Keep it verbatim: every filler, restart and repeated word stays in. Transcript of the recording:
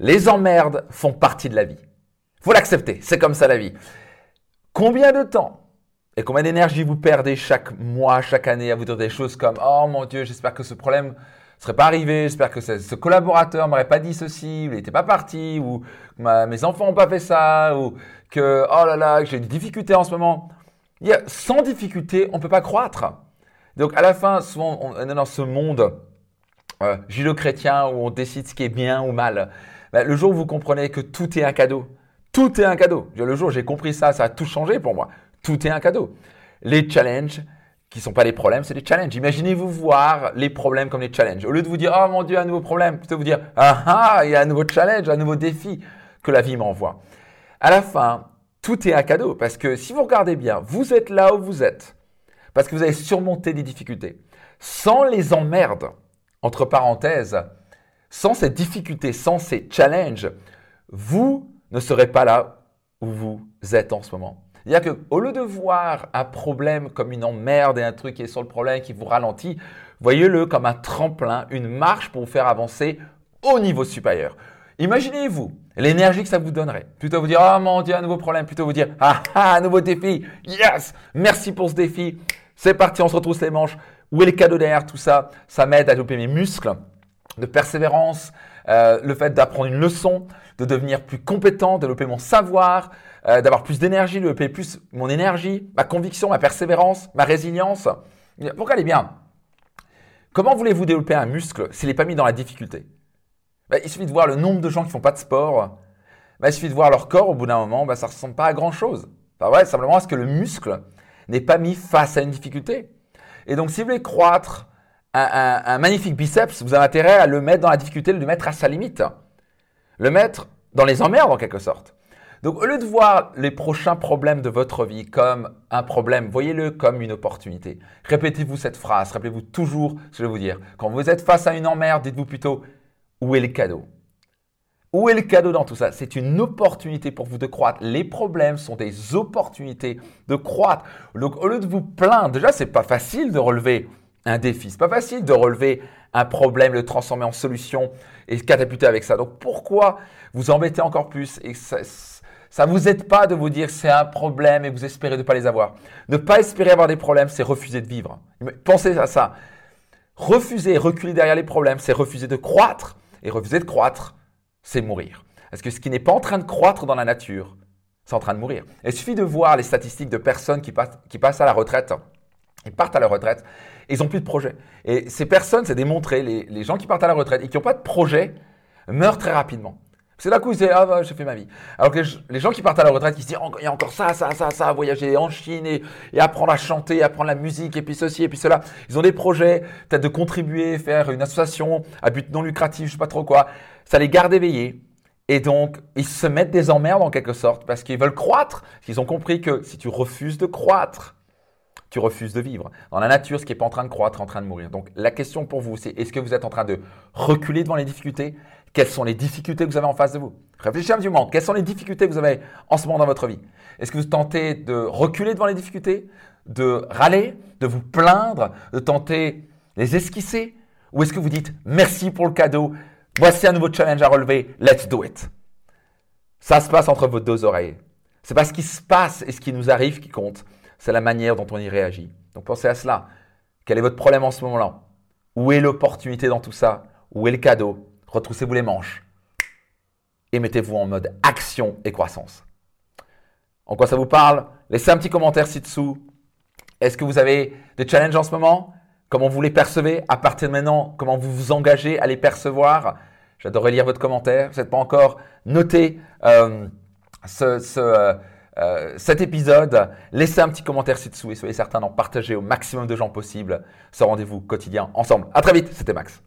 Les emmerdes font partie de la vie. Faut l'accepter, c'est comme ça la vie. Combien de temps et combien d'énergie vous perdez chaque mois, chaque année à vous dire des choses comme « Oh mon Dieu, j'espère que ce problème ne serait pas arrivé, j'espère que ce collaborateur ne m'aurait pas dit ceci, il n'était pas parti, ou que mes enfants n'ont pas fait ça, ou que oh là là, que j'ai des difficultés en ce moment. » Sans difficulté, on ne peut pas croître. Donc à la fin, souvent, on est dans ce monde euh, judo-chrétien où on décide ce qui est bien ou mal. Ben, le jour où vous comprenez que tout est un cadeau, tout est un cadeau. Le jour où j'ai compris ça, ça a tout changé pour moi. Tout est un cadeau. Les challenges, qui ne sont pas des problèmes, c'est des challenges. Imaginez-vous voir les problèmes comme des challenges. Au lieu de vous dire « Oh mon Dieu, un nouveau problème », plutôt vous dire « Ah ah, il y a un nouveau challenge, un nouveau défi que la vie m'envoie. » À la fin, tout est un cadeau parce que si vous regardez bien, vous êtes là où vous êtes parce que vous avez surmonté des difficultés. Sans les emmerdes, entre parenthèses, sans ces difficultés, sans ces challenges, vous ne serez pas là où vous êtes en ce moment. C'est-à-dire qu'au lieu de voir un problème comme une emmerde et un truc qui est sur le problème qui vous ralentit, voyez-le comme un tremplin, une marche pour vous faire avancer au niveau supérieur. Imaginez-vous l'énergie que ça vous donnerait. Plutôt vous dire « Oh mon Dieu, un nouveau problème », plutôt vous dire « Ah ah, un nouveau défi, yes, merci pour ce défi, c'est parti, on se retrousse les manches, où est le cadeau derrière tout ça ?» Ça m'aide à développer mes muscles de persévérance, euh, le fait d'apprendre une leçon, de devenir plus compétent, de développer mon savoir, euh, d'avoir plus d'énergie, de développer plus mon énergie, ma conviction, ma persévérance, ma résilience. Pour qu'elle est bien, comment voulez-vous développer un muscle s'il n'est pas mis dans la difficulté ? Ben, il suffit de voir le nombre de gens qui ne font pas de sport. Ben, il suffit de voir leur corps au bout d'un moment, ben, ça ne ressemble pas à grand-chose. Ben, ouais, simplement parce que le muscle n'est pas mis face à une difficulté. Et donc, si vous voulez croître un, un, un magnifique biceps, vous avez intérêt à le mettre dans la difficulté, le mettre à sa limite. Le mettre dans les emmerdes en quelque sorte. Donc, au lieu de voir les prochains problèmes de votre vie comme un problème, voyez-le comme une opportunité. Répétez-vous cette phrase, rappelez-vous toujours ce que je vais vous dire. Quand vous êtes face à une emmerde, dites-vous plutôt « Où est le cadeau ? Où est le cadeau dans tout ça ? C'est une opportunité pour vous de croître. Les problèmes sont des opportunités de croître. Donc, au lieu de vous plaindre, déjà, c'est pas facile de relever un défi. C'est pas facile de relever un problème, le transformer en solution et catapulter avec ça. Donc, pourquoi vous embêter encore plus ? Et ça, ça vous aide pas de vous dire c'est un problème et vous espérez ne pas les avoir. Ne pas espérer avoir des problèmes, c'est refuser de vivre. Pensez à ça. Refuser, reculer derrière les problèmes, c'est refuser de croître. Et refuser de croître, c'est mourir. Parce que ce qui n'est pas en train de croître dans la nature, c'est en train de mourir. Il suffit de voir les statistiques de personnes qui passent, qui passent à la retraite. Ils partent à la retraite et ils n'ont plus de projet. Et ces personnes, c'est démontré, les, les gens qui partent à la retraite et qui n'ont pas de projet meurent très rapidement. C'est d'un coup, ils disent « Ah, bah, j'ai fait ma vie ». Alors que les gens qui partent à la retraite, qui se disent « Il y a encore ça, ça, ça, ça, voyager en Chine et, et apprendre à chanter, apprendre la musique et puis ceci et puis cela ». Ils ont des projets, peut-être de contribuer, faire une association à but non lucratif, je sais pas trop quoi. Ça les garde éveillés et donc ils se mettent des emmerdes en quelque sorte parce qu'ils veulent croître. Ils ont compris que si tu refuses de croître, tu refuses de vivre. Dans la nature, ce qui n'est pas en train de croître est en train de mourir. Donc, la question pour vous, c'est est-ce que vous êtes en train de reculer devant les difficultés ? Quelles sont les difficultés que vous avez en face de vous ? Réfléchissez un petit moment. Quelles sont les difficultés que vous avez en ce moment dans votre vie ? Est-ce que vous tentez de reculer devant les difficultés ? De râler ? De vous plaindre ? De tenter les esquisser ? Ou est-ce que vous dites « Merci pour le cadeau. Voici un nouveau challenge à relever. Let's do it. » Ça se passe entre vos deux oreilles. C'est pas ce qui se passe et ce qui nous arrive qui compte. C'est la manière dont on y réagit. Donc, pensez à cela. Quel est votre problème en ce moment-là ? Où est l'opportunité dans tout ça ? Où est le cadeau ? Retroussez-vous les manches et mettez-vous en mode action et croissance. En quoi ça vous parle ? Laissez un petit commentaire ci-dessous. Est-ce que vous avez des challenges en ce moment ? Comment vous les percevez ? À partir de maintenant, comment vous vous engagez à les percevoir ? J'adorerais lire votre commentaire. Vous n'êtes pas encore noté euh, ce... ce euh, Euh, cet épisode, laissez un petit commentaire ci-dessous et soyez certain d'en partager au maximum de gens possible ce rendez-vous quotidien ensemble. À très vite, c'était Max.